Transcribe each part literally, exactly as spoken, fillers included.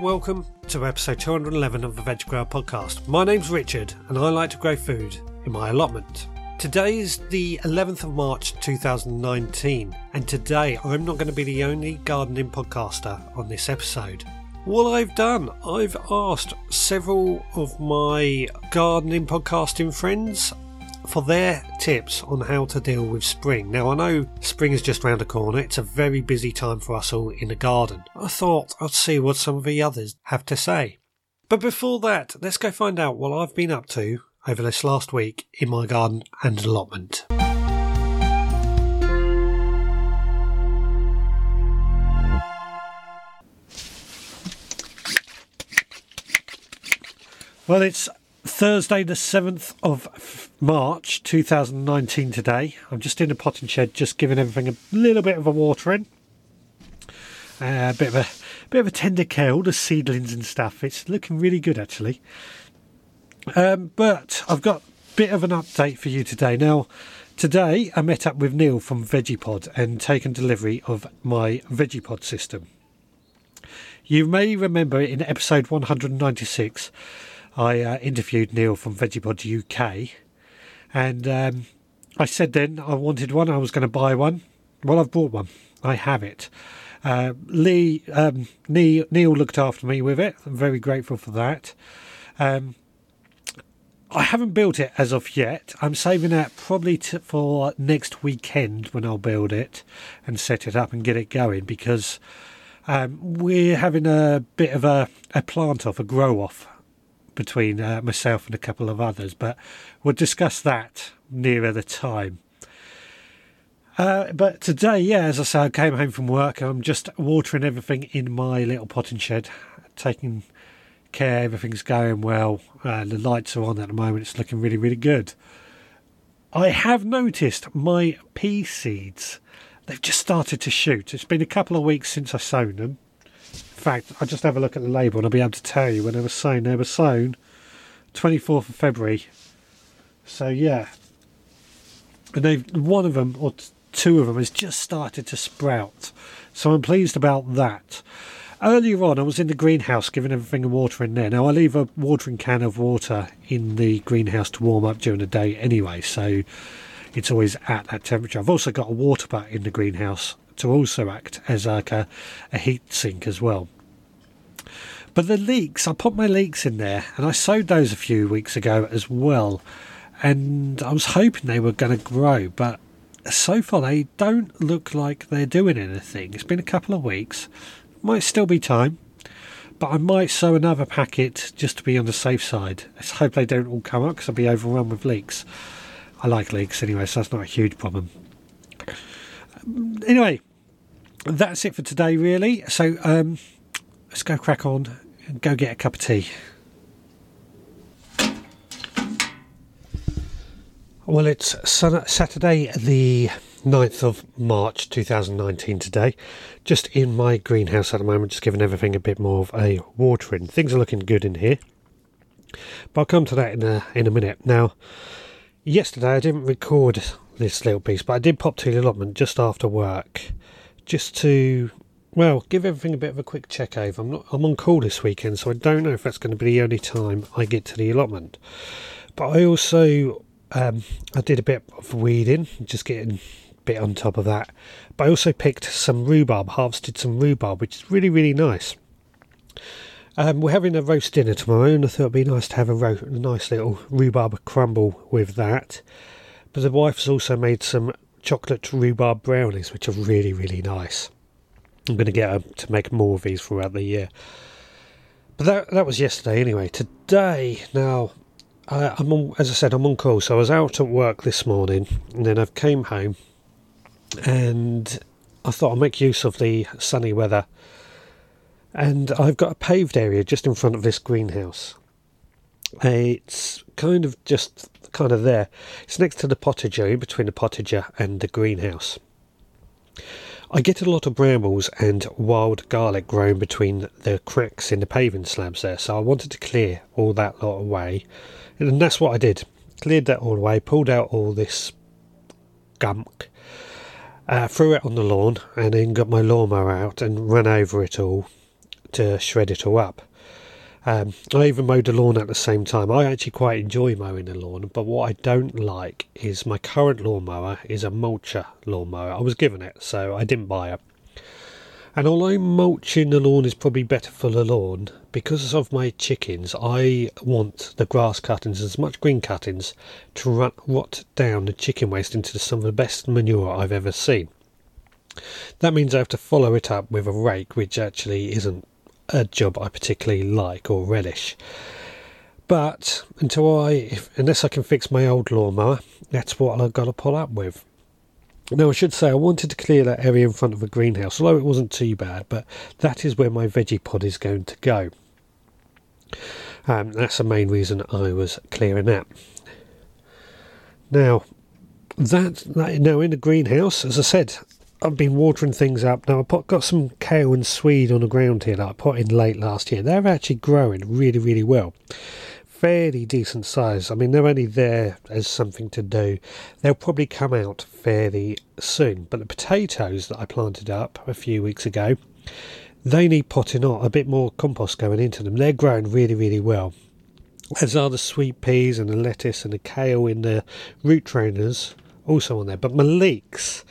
welcome to episode two eleven of the Veg Grower Podcast. My name's Richard and I like to grow food in my allotment. Today's the eleventh of March two thousand nineteen and today I'm not going to be the only gardening podcaster on this episode. What I've done, I've asked several of my gardening podcasting friends for their tips on how to deal with spring. Now I know spring is just round the corner, it's a very busy time for us all in the garden. I thought I'd see what some of the others have to say. But before that, let's go find out what I've been up to over this last week in my garden and allotment. Well, it's Thursday the seventh of March two thousand nineteen today. I'm just in the potting shed, just giving everything a little bit of a watering, uh, a bit of a bit of a tender care, all the seedlings and stuff. It's looking really good actually. Um, but I've got a bit of an update for you today. Now, today I met up with Neil from VeggiePod and taken delivery of my VeggiePod system. You may remember in episode one ninety-six. I uh, interviewed Neil from VeggiePod U K and um, I said then I wanted one, I was going to buy one. Well, I've bought one, I have it. Uh, Lee, um, Neil, Neil looked after me with it, I'm very grateful for that. Um, I haven't built it as of yet, I'm saving that probably t- for next weekend when I'll build it and set it up and get it going, because um, we're having a bit of a, a plant off, a grow off, between uh, myself and a couple of others, but we'll discuss that nearer the time. Uh, but today, yeah, as I say, I came home from work. I'm just watering everything in my little potting shed, taking care, everything's going well. Uh, the lights are on at the moment, it's looking really, really good. I have noticed my pea seeds, they've just started to shoot. It's been a couple of weeks since I sown them. In fact, I'll just have a look at the label and I'll be able to tell you when they were sown. They were sown twenty-fourth of February. So, yeah. And they've one of them, or t- two of them, has just started to sprout. So I'm pleased about that. Earlier on, I was in the greenhouse giving everything a water in there. Now, I leave a watering can of water in the greenhouse to warm up during the day anyway. So it's always at that temperature. I've also got a water butt in the greenhouse to also act as like a, a heat sink as well. But the leeks, I put my leeks in there and I sowed those a few weeks ago as well, and I was hoping they were going to grow, but so far they don't look like they're doing anything. It's been a couple of weeks, might still be time, but I might sow another packet just to be on the safe side. Let's hope they don't all come up because I'll be overrun with leeks. I like leeks anyway, so that's not a huge problem. Anyway, that's it for today really, so um let's go crack on and go get a cup of tea. Well, it's Saturday the ninth of March two thousand nineteen today. Just in my greenhouse at the moment, just giving everything a bit more of a watering. Things are looking good in here, but I'll come to that in a in a minute. Now, yesterday I didn't record this little piece, but I did pop to the allotment just after work, just to, well, give everything a bit of a quick check over. I'm not, I'm on call this weekend, so I don't know if that's going to be the only time I get to the allotment. But I also, um, I did a bit of weeding, just getting a bit on top of that. But I also picked some rhubarb, harvested some rhubarb, which is really, really nice. Um, we're having a roast dinner tomorrow, and I thought it'd be nice to have a, ro- a nice little rhubarb crumble with that. But the wife's also made some chocolate rhubarb brownies, which are really, really nice. I'm going to get her to make more of these throughout the year. But that that was yesterday anyway. Today, now, uh, I'm on, as I said, I'm on call. So I was out at work this morning, and then I came home, and I thought I'd make use of the sunny weather. And I've got a paved area just in front of this greenhouse. It's kind of just... kind of there. It's next to the potager, in between the potager and the greenhouse. I get a lot of brambles and wild garlic growing between the cracks in the paving slabs there, so I wanted to clear all that lot away, and that's what I did. Cleared that all away, pulled out all this gunk, uh, threw it on the lawn, and then got my lawnmower out and ran over it all to shred it all up. Um, I even mowed the lawn at the same time. I actually quite enjoy mowing the lawn, but what I don't like is my current lawnmower is a mulcher lawnmower. I was given it, so I didn't buy it. And although mulching the lawn is probably better for the lawn, because of my chickens, I want the grass cuttings, as much green cuttings, to rot, rot down the chicken waste into some of the best manure I've ever seen. That means I have to follow it up with a rake, which actually isn't a job I particularly like or relish. But until I, if, unless I can fix my old lawnmower, that's what I've got to pull up with. Now, I should say I wanted to clear that area in front of a greenhouse, although it wasn't too bad, but that is where my veggie pod is going to go. Um, that's the main reason I was clearing that. Now, that, now in the greenhouse, as I said, I've been watering things up. Now, I've got some kale and swede on the ground here that I put in late last year. They're actually growing really, really well. Fairly decent size. I mean, they're only there as something to do. They'll probably come out fairly soon. But the potatoes that I planted up a few weeks ago, they need potting on, a bit more compost going into them. They're growing really, really well. As are the sweet peas and the lettuce and the kale in the root trainers, also on there. But my leeks,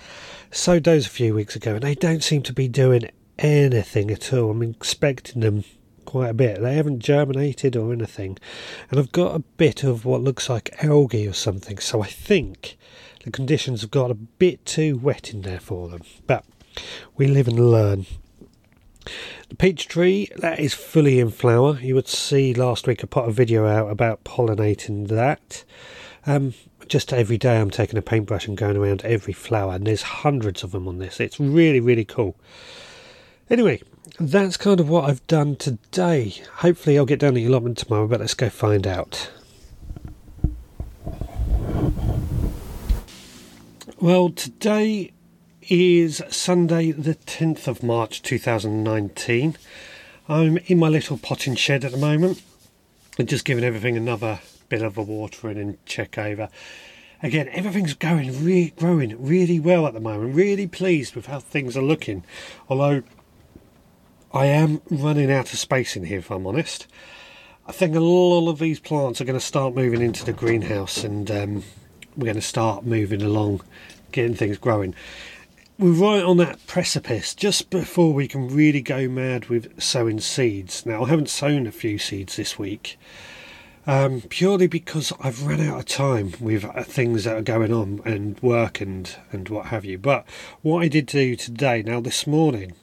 sowed those a few weeks ago, and they don't seem to be doing anything at all. I'm expecting them quite a bit. They haven't germinated or anything, and I've got a bit of what looks like algae or something, so I think the conditions have got a bit too wet in there for them, but we live and learn. The peach tree, that is fully in flower. You would see last week I put a video out about pollinating that. Um, just every day I'm taking a paintbrush and going around every flower, and there's hundreds of them on this. It's really, really cool. Anyway, that's kind of what I've done today. Hopefully I'll get down to the allotment tomorrow, but let's go find out. Well, today is Sunday the tenth of March two thousand nineteen. I'm in my little potting shed at the moment. I'm just giving everything another bit of a watering and check over. Again, everything's going re- growing really well at the moment. Really pleased with how things are looking, although I am running out of space in here, if I'm honest. I think a lot of these plants are going to start moving into the greenhouse, and um, we're going to start moving along, getting things growing. We're right on that precipice, just before we can really go mad with sowing seeds. Now, I haven't sown a few seeds this week, um, purely because I've run out of time with uh, things that are going on and work and, and what have you. But what I did do today, now this morning,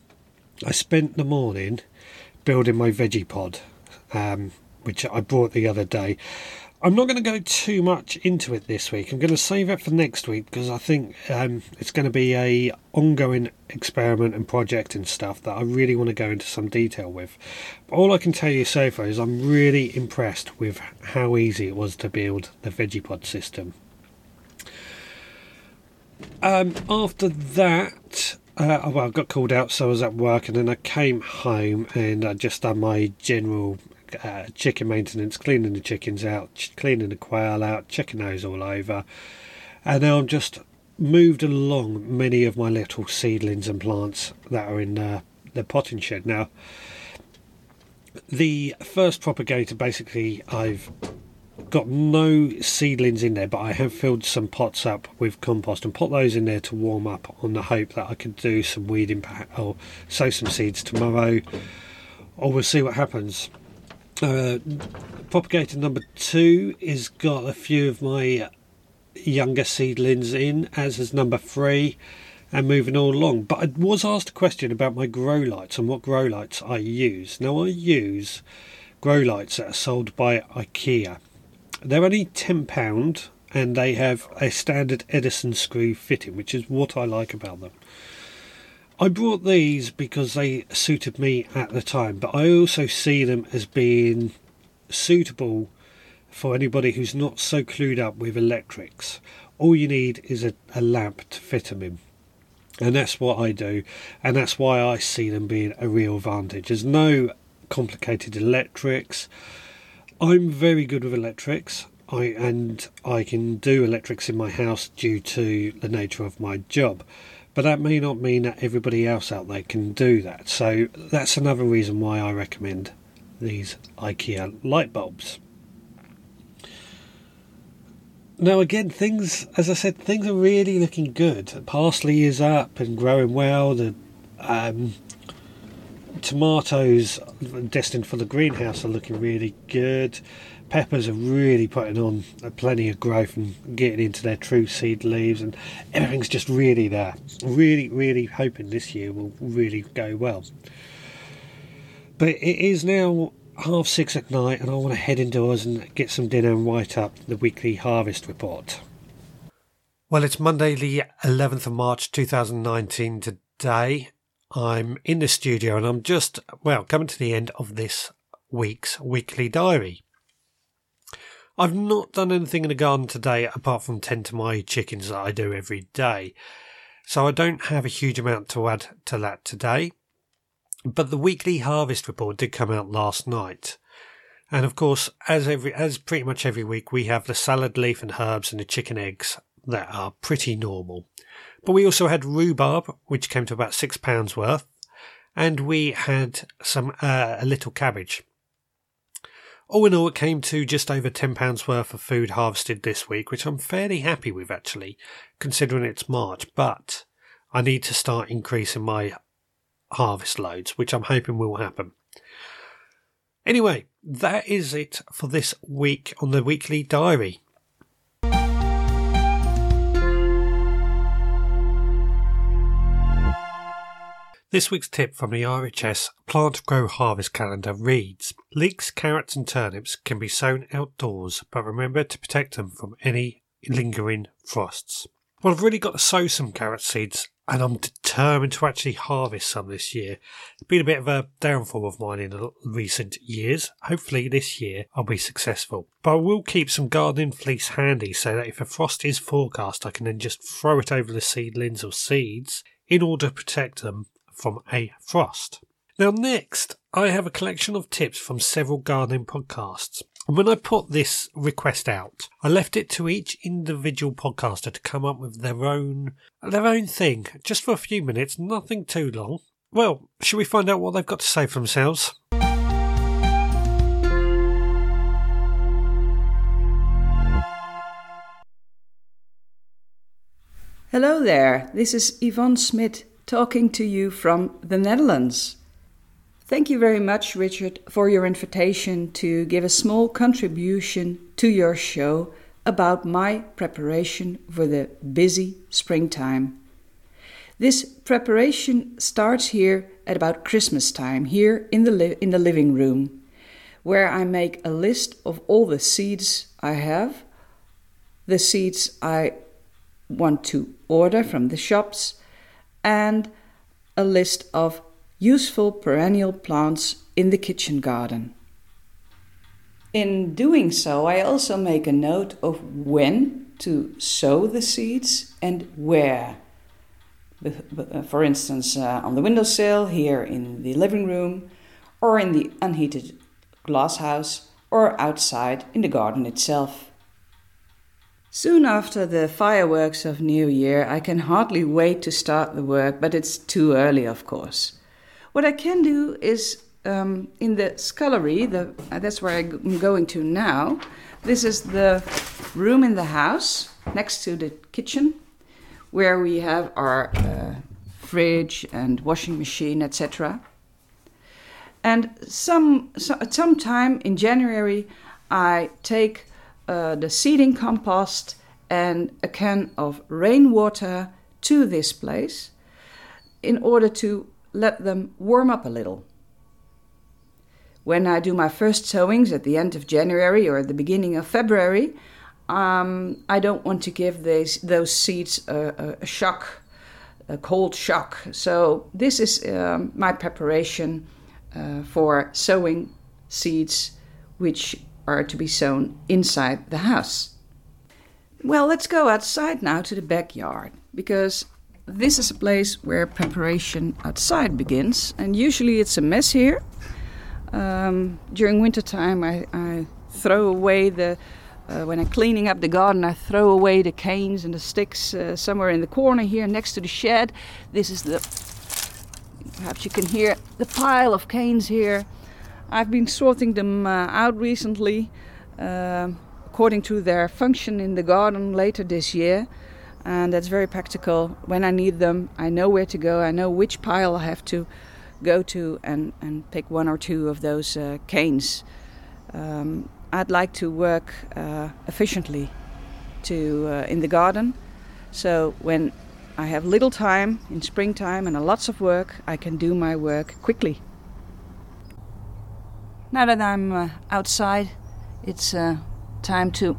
I spent the morning building my veggie pod, um, which I bought the other day. I'm not going to go too much into it this week. I'm going to save it for next week, because I think um, it's going to be a ongoing experiment and project and stuff that I really want to go into some detail with. But all I can tell you so far is I'm really impressed with how easy it was to build the veggie pod system. Um, after that, Uh, well, I got called out, so I was at work, and then I came home and I just done my general uh, chicken maintenance, cleaning the chickens out, ch- cleaning the quail out, checking those all over. And now I've just moved along many of my little seedlings and plants that are in uh, the potting shed. Now, the first propagator, basically, I've got no seedlings in there, but I have filled some pots up with compost and put those in there to warm up, on the hope that I could do some weeding or sow some seeds tomorrow, or we'll see what happens. Uh, propagator number two has got a few of my younger seedlings in, as has number three, and moving all along. But I was asked a question about my grow lights and what grow lights I use. Now, I use grow lights that are sold by IKEA. They're only ten pounds, and they have a standard Edison screw fitting, which is what I like about them. I bought these because they suited me at the time, but I also see them as being suitable for anybody who's not so clued up with electrics. All you need is a, a lamp to fit them in, and that's what I do, and that's why I see them being a real advantage. There's no complicated electrics. I'm very good with electrics, I and I can do electrics in my house due to the nature of my job, But that may not mean that everybody else out there can do that. So that's another reason why I recommend these IKEA light bulbs. Now again, things, as I said, things are really looking good. Parsley is up and growing well. The um, tomatoes destined for the greenhouse are looking really good. Peppers are really putting on plenty of growth and getting into their true seed leaves, and everything's just really there. Really, really hoping this year will really go well. But it is now half six at night, and I want to head indoors and get some dinner and write up the weekly harvest report. Well, it's Monday the eleventh of March two thousand nineteen today. I'm in the studio and I'm just, well, coming to the end of this week's weekly diary. I've not done anything in the garden today apart from tend to my chickens that I do every day. So I don't have a huge amount to add to that today. But the weekly harvest report did come out last night. And of course, as every as pretty much every week, we have the salad leaf and herbs and the chicken eggs that are pretty normal. But we also had rhubarb, which came to about six pounds worth. And we had some uh, a little cabbage. All in all, it came to just over ten pounds worth of food harvested this week, which I'm fairly happy with, actually, considering it's March. But I need to start increasing my harvest loads, which I'm hoping will happen. Anyway, that is it for this week on the weekly diary. This week's tip from the R H S Plant Grow Harvest Calendar reads, leeks, carrots and turnips can be sown outdoors, but remember to protect them from any lingering frosts. Well, I've really got to sow some carrot seeds, and I'm determined to actually harvest some this year. It's been a bit of a downfall of mine in recent years. Hopefully this year I'll be successful. But I will keep some gardening fleece handy so that if a frost is forecast, I can then just throw it over the seedlings or seeds in order to protect them from a frost. Now next, I have a collection of tips from several gardening podcasts. And when I put this request out, I left it to each individual podcaster to come up with their own their own thing, just for a few minutes, nothing too long. Well, should we find out what they've got to say for themselves? Hello there, this is Yvonne Smith, talking to you from the Netherlands. Thank you very much, Richard, for your invitation to give a small contribution to your show about my preparation for the busy springtime. This preparation starts here at about Christmas time, here in the li- in the living room, where I make a list of all the seeds I have, the seeds I want to order from the shops, and a list of useful perennial plants in the kitchen garden. In doing so, I also make a note of when to sow the seeds and where. For instance, uh, on the windowsill, here in the living room, or in the unheated glasshouse, or outside in the garden itself. Soon after the fireworks of New Year, I can hardly wait to start the work, but it's too early, of course. What I can do is, um, in the scullery, the, uh, that's where I'm going to now. This is the room in the house, next to the kitchen, where we have our uh, fridge and washing machine, et cetera. And some, so, sometime in January, I take Uh, the seeding compost and a can of rainwater to this place in order to let them warm up a little. When I do my first sowings at the end of January or at the beginning of February, um, I don't want to give these, those seeds a, a shock, a cold shock. So this is um, my preparation uh, for sowing seeds which are to be sown inside the house. Well, let's go outside now to the backyard, because this is a place where preparation outside begins, and usually it's a mess here. Um, during wintertime I, I throw away the Uh, when I'm cleaning up the garden, I throw away the canes and the sticks uh, somewhere in the corner here next to the shed. This is the, perhaps you can hear the pile of canes here. I've been sorting them uh, out recently uh, according to their function in the garden later this year. And that's very practical. When I need them, I know where to go. I know which pile I have to go to and, and pick one or two of those uh, canes. Um, I'd like to work uh, efficiently to uh, in the garden. So when I have little time in springtime and lots of work, I can do my work quickly. Now that I'm uh, outside, it's uh, time to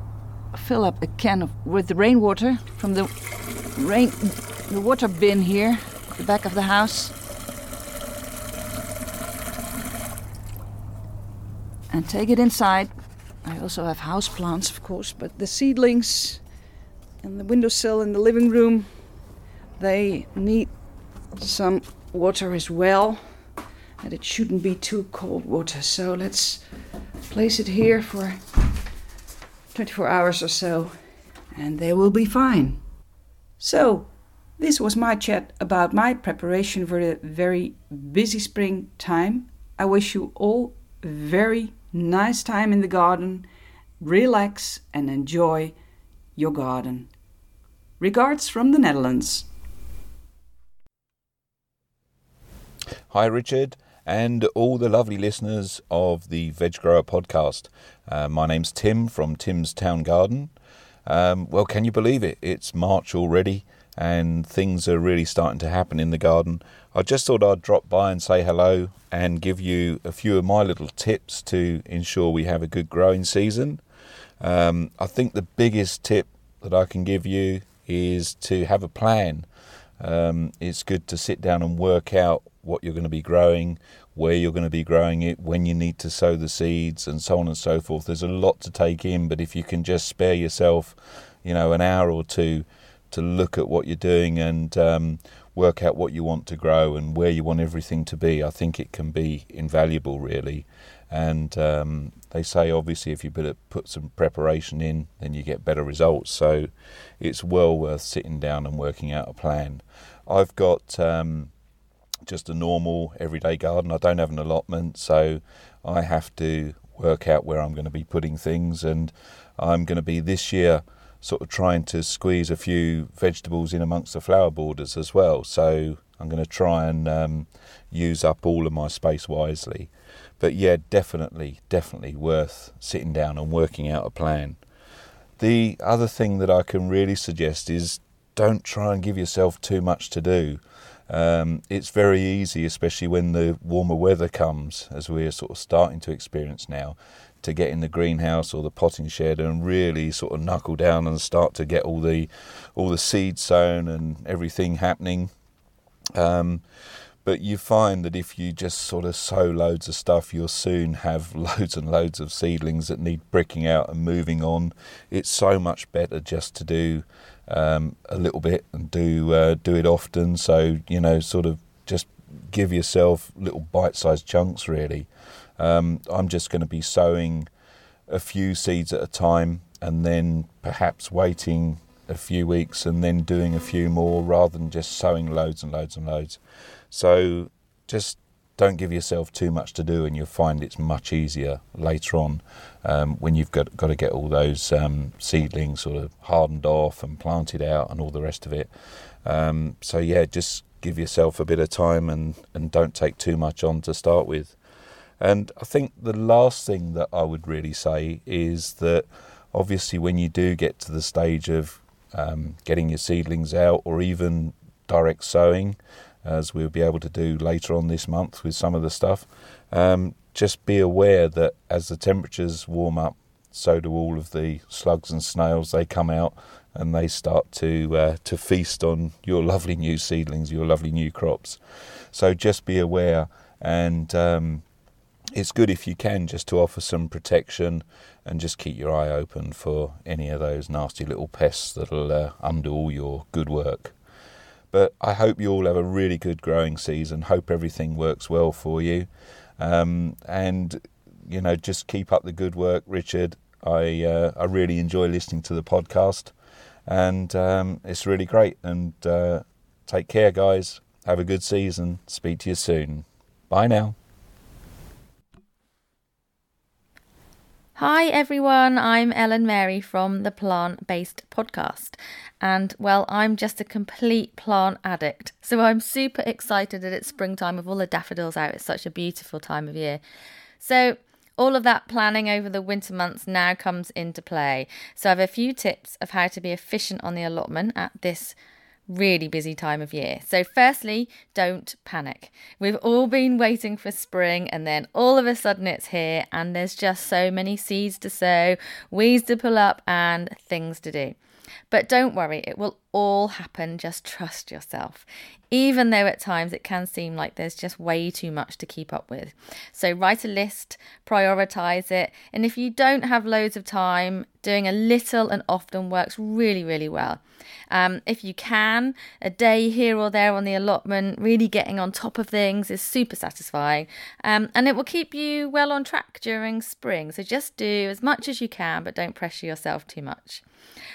fill up a can of, with the rainwater from the rain, the water bin here at the back of the house. And take it inside. I also have house plants, of course, but the seedlings and the windowsill in the living room, they need some water as well. And it shouldn't be too cold water, so let's place it here for twenty-four hours or so, and they will be fine. So, this was my chat about my preparation for the very busy spring time. I wish you all a very nice time in the garden. Relax and enjoy your garden. Regards from the Netherlands. Hi, Richard, and all the lovely listeners of the Veg Grower Podcast. Uh, my name's Tim from Tim's Town Garden. Um, well, can you believe it? It's March already and things are really starting to happen in the garden. I just thought I'd drop by and say hello and give you a few of my little tips to ensure we have a good growing season. Um, I think the biggest tip that I can give you is to have a plan. Um, it's good to sit down and work out what you're going to be growing, where you're going to be growing it, when you need to sow the seeds, and so on and so forth. There's a lot to take in, but if you can just spare yourself, you know, an hour or two to look at what you're doing and um, work out what you want to grow and where you want everything to be, I think it can be invaluable, really. And um, they say, obviously, if you put some preparation in, then you get better results. So it's well worth sitting down and working out a plan. I've got um, just a normal everyday garden. I don't have an allotment, so I have to work out where I'm going to be putting things. And I'm going to be this year sort of trying to squeeze a few vegetables in amongst the flower borders as well. So I'm going to try and um, use up all of my space wisely. But yeah, definitely, definitely worth sitting down and working out a plan. The other thing that I can really suggest is don't try and give yourself too much to do. Um, it's very easy, especially when the warmer weather comes, as we're sort of starting to experience now, to get in the greenhouse or the potting shed and really sort of knuckle down and start to get all the all the seeds sown and everything happening. Um, But you find that if you just sort of sow loads of stuff, you'll soon have loads and loads of seedlings that need bricking out and moving on. It's so much better just to do um, a little bit and do uh, do it often. So, you know, sort of just give yourself little bite-sized chunks, really. Um, I'm just going to be sowing a few seeds at a time and then perhaps waiting a few weeks and then doing a few more rather than just sowing loads and loads and loads. So just don't give yourself too much to do and you'll find it's much easier later on um, when you've got, got to get all those um, seedlings sort of hardened off and planted out and all the rest of it. Um, so yeah, just give yourself a bit of time and, and don't take too much on to start with. And I think the last thing that I would really say is that obviously when you do get to the stage of um, getting your seedlings out or even direct sowing, as we'll be able to do later on this month with some of the stuff. Um, just be aware that as the temperatures warm up, so do all of the slugs and snails. They come out and they start to uh, to feast on your lovely new seedlings, your lovely new crops. So just be aware, and um, it's good if you can just to offer some protection and just keep your eye open for any of those nasty little pests that'll uh, undo all your good work. But I hope you all have a really good growing season. Hope everything works well for you. Um, and, you know, just keep up the good work, Richard. I uh, I really enjoy listening to the podcast, and um, it's really great. And uh, take care, guys. Have a good season. Speak to you soon. Bye now. Hi everyone, I'm Ellen Mary from the Plant Based Podcast, and well, I'm just a complete plant addict, so I'm super excited that it's springtime with all the daffodils out. It's such a beautiful time of year. So all of that planning over the winter months now comes into play. So I have a few tips of how to be efficient on the allotment at this really busy time of year. So firstly, don't panic. We've all been waiting for spring, and then all of a sudden it's here, and there's just so many seeds to sow, weeds to pull up, and things to do. But don't worry, it will all happen. Just trust yourself, even though at times it can seem like there's just way too much to keep up with. So write a list, prioritise it, and if you don't have loads of time, doing a little and often works really, really well. Um, if you can, a day here or there on the allotment, really getting on top of things is super satisfying, um, and it will keep you well on track during spring. So just do as much as you can, but don't pressure yourself too much.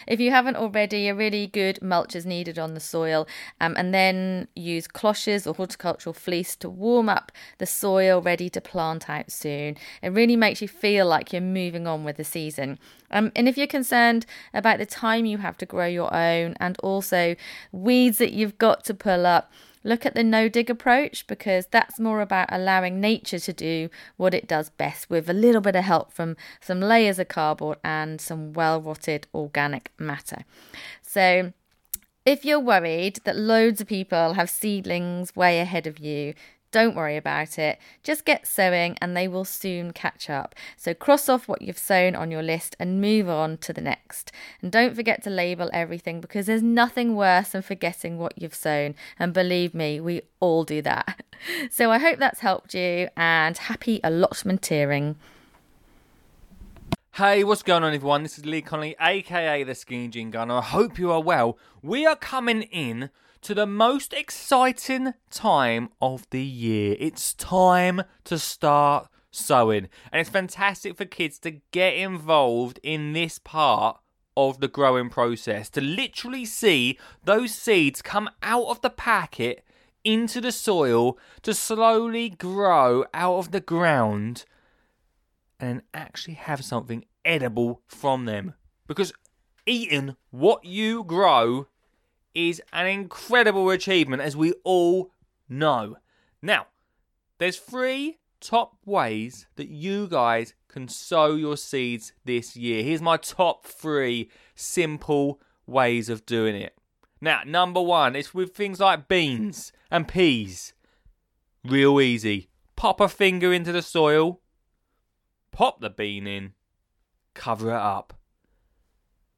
If you haven't already, a really good mulch is needed on the soil, um, and then use cloches or horticultural fleece to warm up the soil ready to plant out soon. It really makes you feel like you're moving on with the season. Um, and if you're concerned about the time you have to grow your own and also weeds that you've got to pull up, look at the no-dig approach, because that's more about allowing nature to do what it does best with a little bit of help from some layers of cardboard and some well-rotted organic matter. So if you're worried that loads of people have seedlings way ahead of you, don't worry about it. Just get sowing and they will soon catch up. So cross off what you've sown on your list and move on to the next. And don't forget to label everything, because there's nothing worse than forgetting what you've sown. And believe me, we all do that. So I hope that's helped you, and happy allotmenteering. Hey, what's going on everyone? This is Lee Conley, aka The Skinny Jean Gunner. I hope you are well. We are coming in to the most exciting time of the year. It's time to start sowing. And it's fantastic for kids to get involved in this part of the growing process, to literally see those seeds come out of the packet into the soil, to slowly grow out of the ground and actually have something edible from them. Because eating what you grow is an incredible achievement, as we all know. Now, there's three top ways that you guys can sow your seeds this year. Here's my top three simple ways of doing it. Now, number one, it's with things like beans and peas. Real easy. Pop a finger into the soil, pop the bean in, cover it up.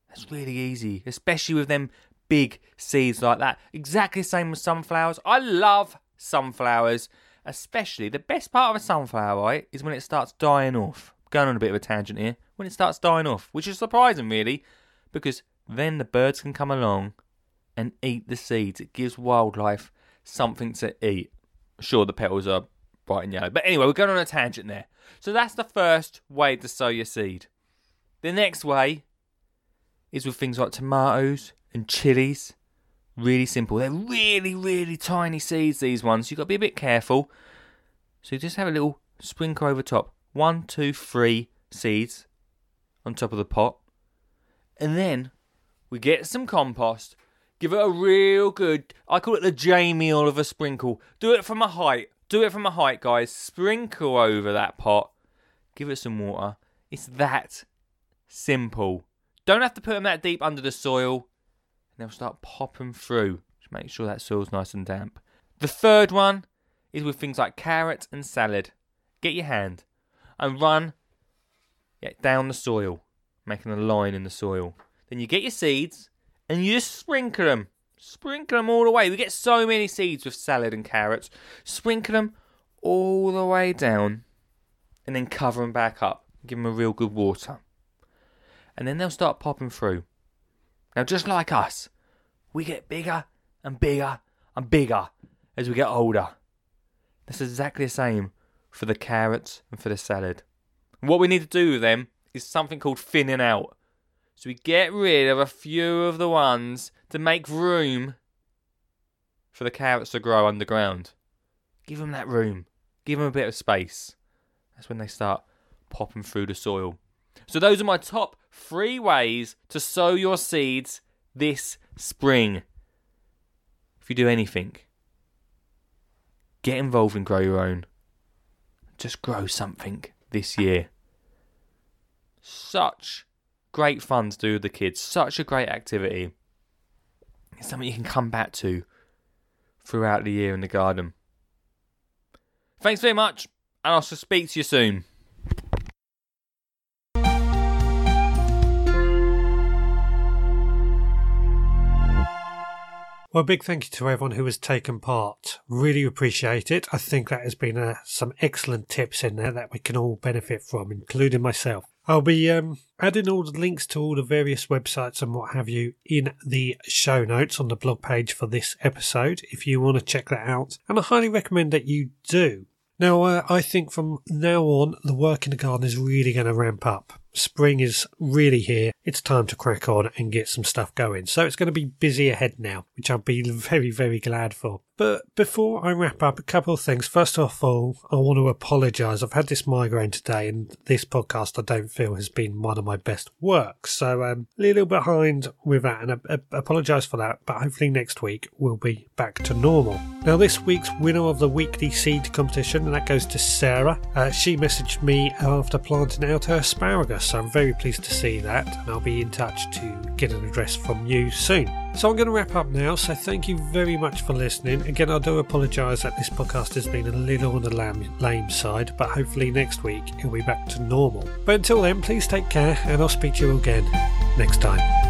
That's really easy, especially with them big seeds like that. Exactly the same with sunflowers. I love sunflowers, especially the best part of a sunflower, right, is when it starts dying off. I'm going on a bit of a tangent here. When it starts dying off, which is surprising really, because then the birds can come along and eat the seeds. It gives wildlife something to eat. Sure, the petals are bright and yellow, but anyway, we're going on a tangent there. So that's the first way to sow your seed. The next way is with things like tomatoes and chilies. Really simple. They're really, really tiny seeds, these ones. You've got to be a bit careful. So you just have a little sprinkle over top. One, two, three seeds on top of the pot. And then we get some compost. Give it a real good, I call it the Jamie Oliver sprinkle. Do it from a height. Do it from a height, guys. Sprinkle over that pot. Give it some water. It's that simple. Don't have to put them that deep under the soil. And they'll start popping through. Just make sure that soil's nice and damp. The third one is with things like carrots and salad. Get your hand and run yeah, down the soil, making a line in the soil. Then you get your seeds and you just sprinkle them. Sprinkle them all the way. We get so many seeds with salad and carrots. Sprinkle them all the way down and then cover them back up. Give them a real good water. And then they'll start popping through. Now, just like us, we get bigger and bigger and bigger as we get older. That's exactly the same for the carrots and for the salad. And what we need to do with them is something called thinning out. So we get rid of a few of the ones to make room for the carrots to grow underground. Give them that room. Give them a bit of space. That's when they start popping through the soil. So those are my top three ways to sow your seeds this spring. If you do anything, get involved and grow your own. Just grow something this year. Such great fun to do with the kids. Such a great activity. It's something you can come back to throughout the year in the garden. Thanks very much, and I'll speak to you soon. Well, a big thank you to everyone who has taken part. Really appreciate it. I think that has been uh, some excellent tips in there that we can all benefit from, including myself. I'll be um, adding all the links to all the various websites and what have you in the show notes on the blog page for this episode if you want to check that out. And I highly recommend that you do. Now, uh, I think from now on, the work in the garden is really going to ramp up. Spring is really here. It's time to crack on and get some stuff going. So it's going to be busy ahead now, which I'll be very, very glad for. But before I wrap up, a couple of things. First of all, I want to apologise. I've had this migraine today, and this podcast I don't feel has been one of my best works. So um, a little behind with that, and I, I apologise for that. But hopefully next week we'll be back to normal. Now, this week's winner of the weekly seed competition, and that goes to Sarah. Uh, she messaged me after planting out her asparagus. So I'm very pleased to see that, and I'll be in touch to get an address from you soon. So I'm going to wrap up now, so thank you very much for listening. Again, I do apologise that this podcast has been a little on the lame, lame side, but hopefully next week it'll be back to normal. But until then, please take care, and I'll speak to you again next time.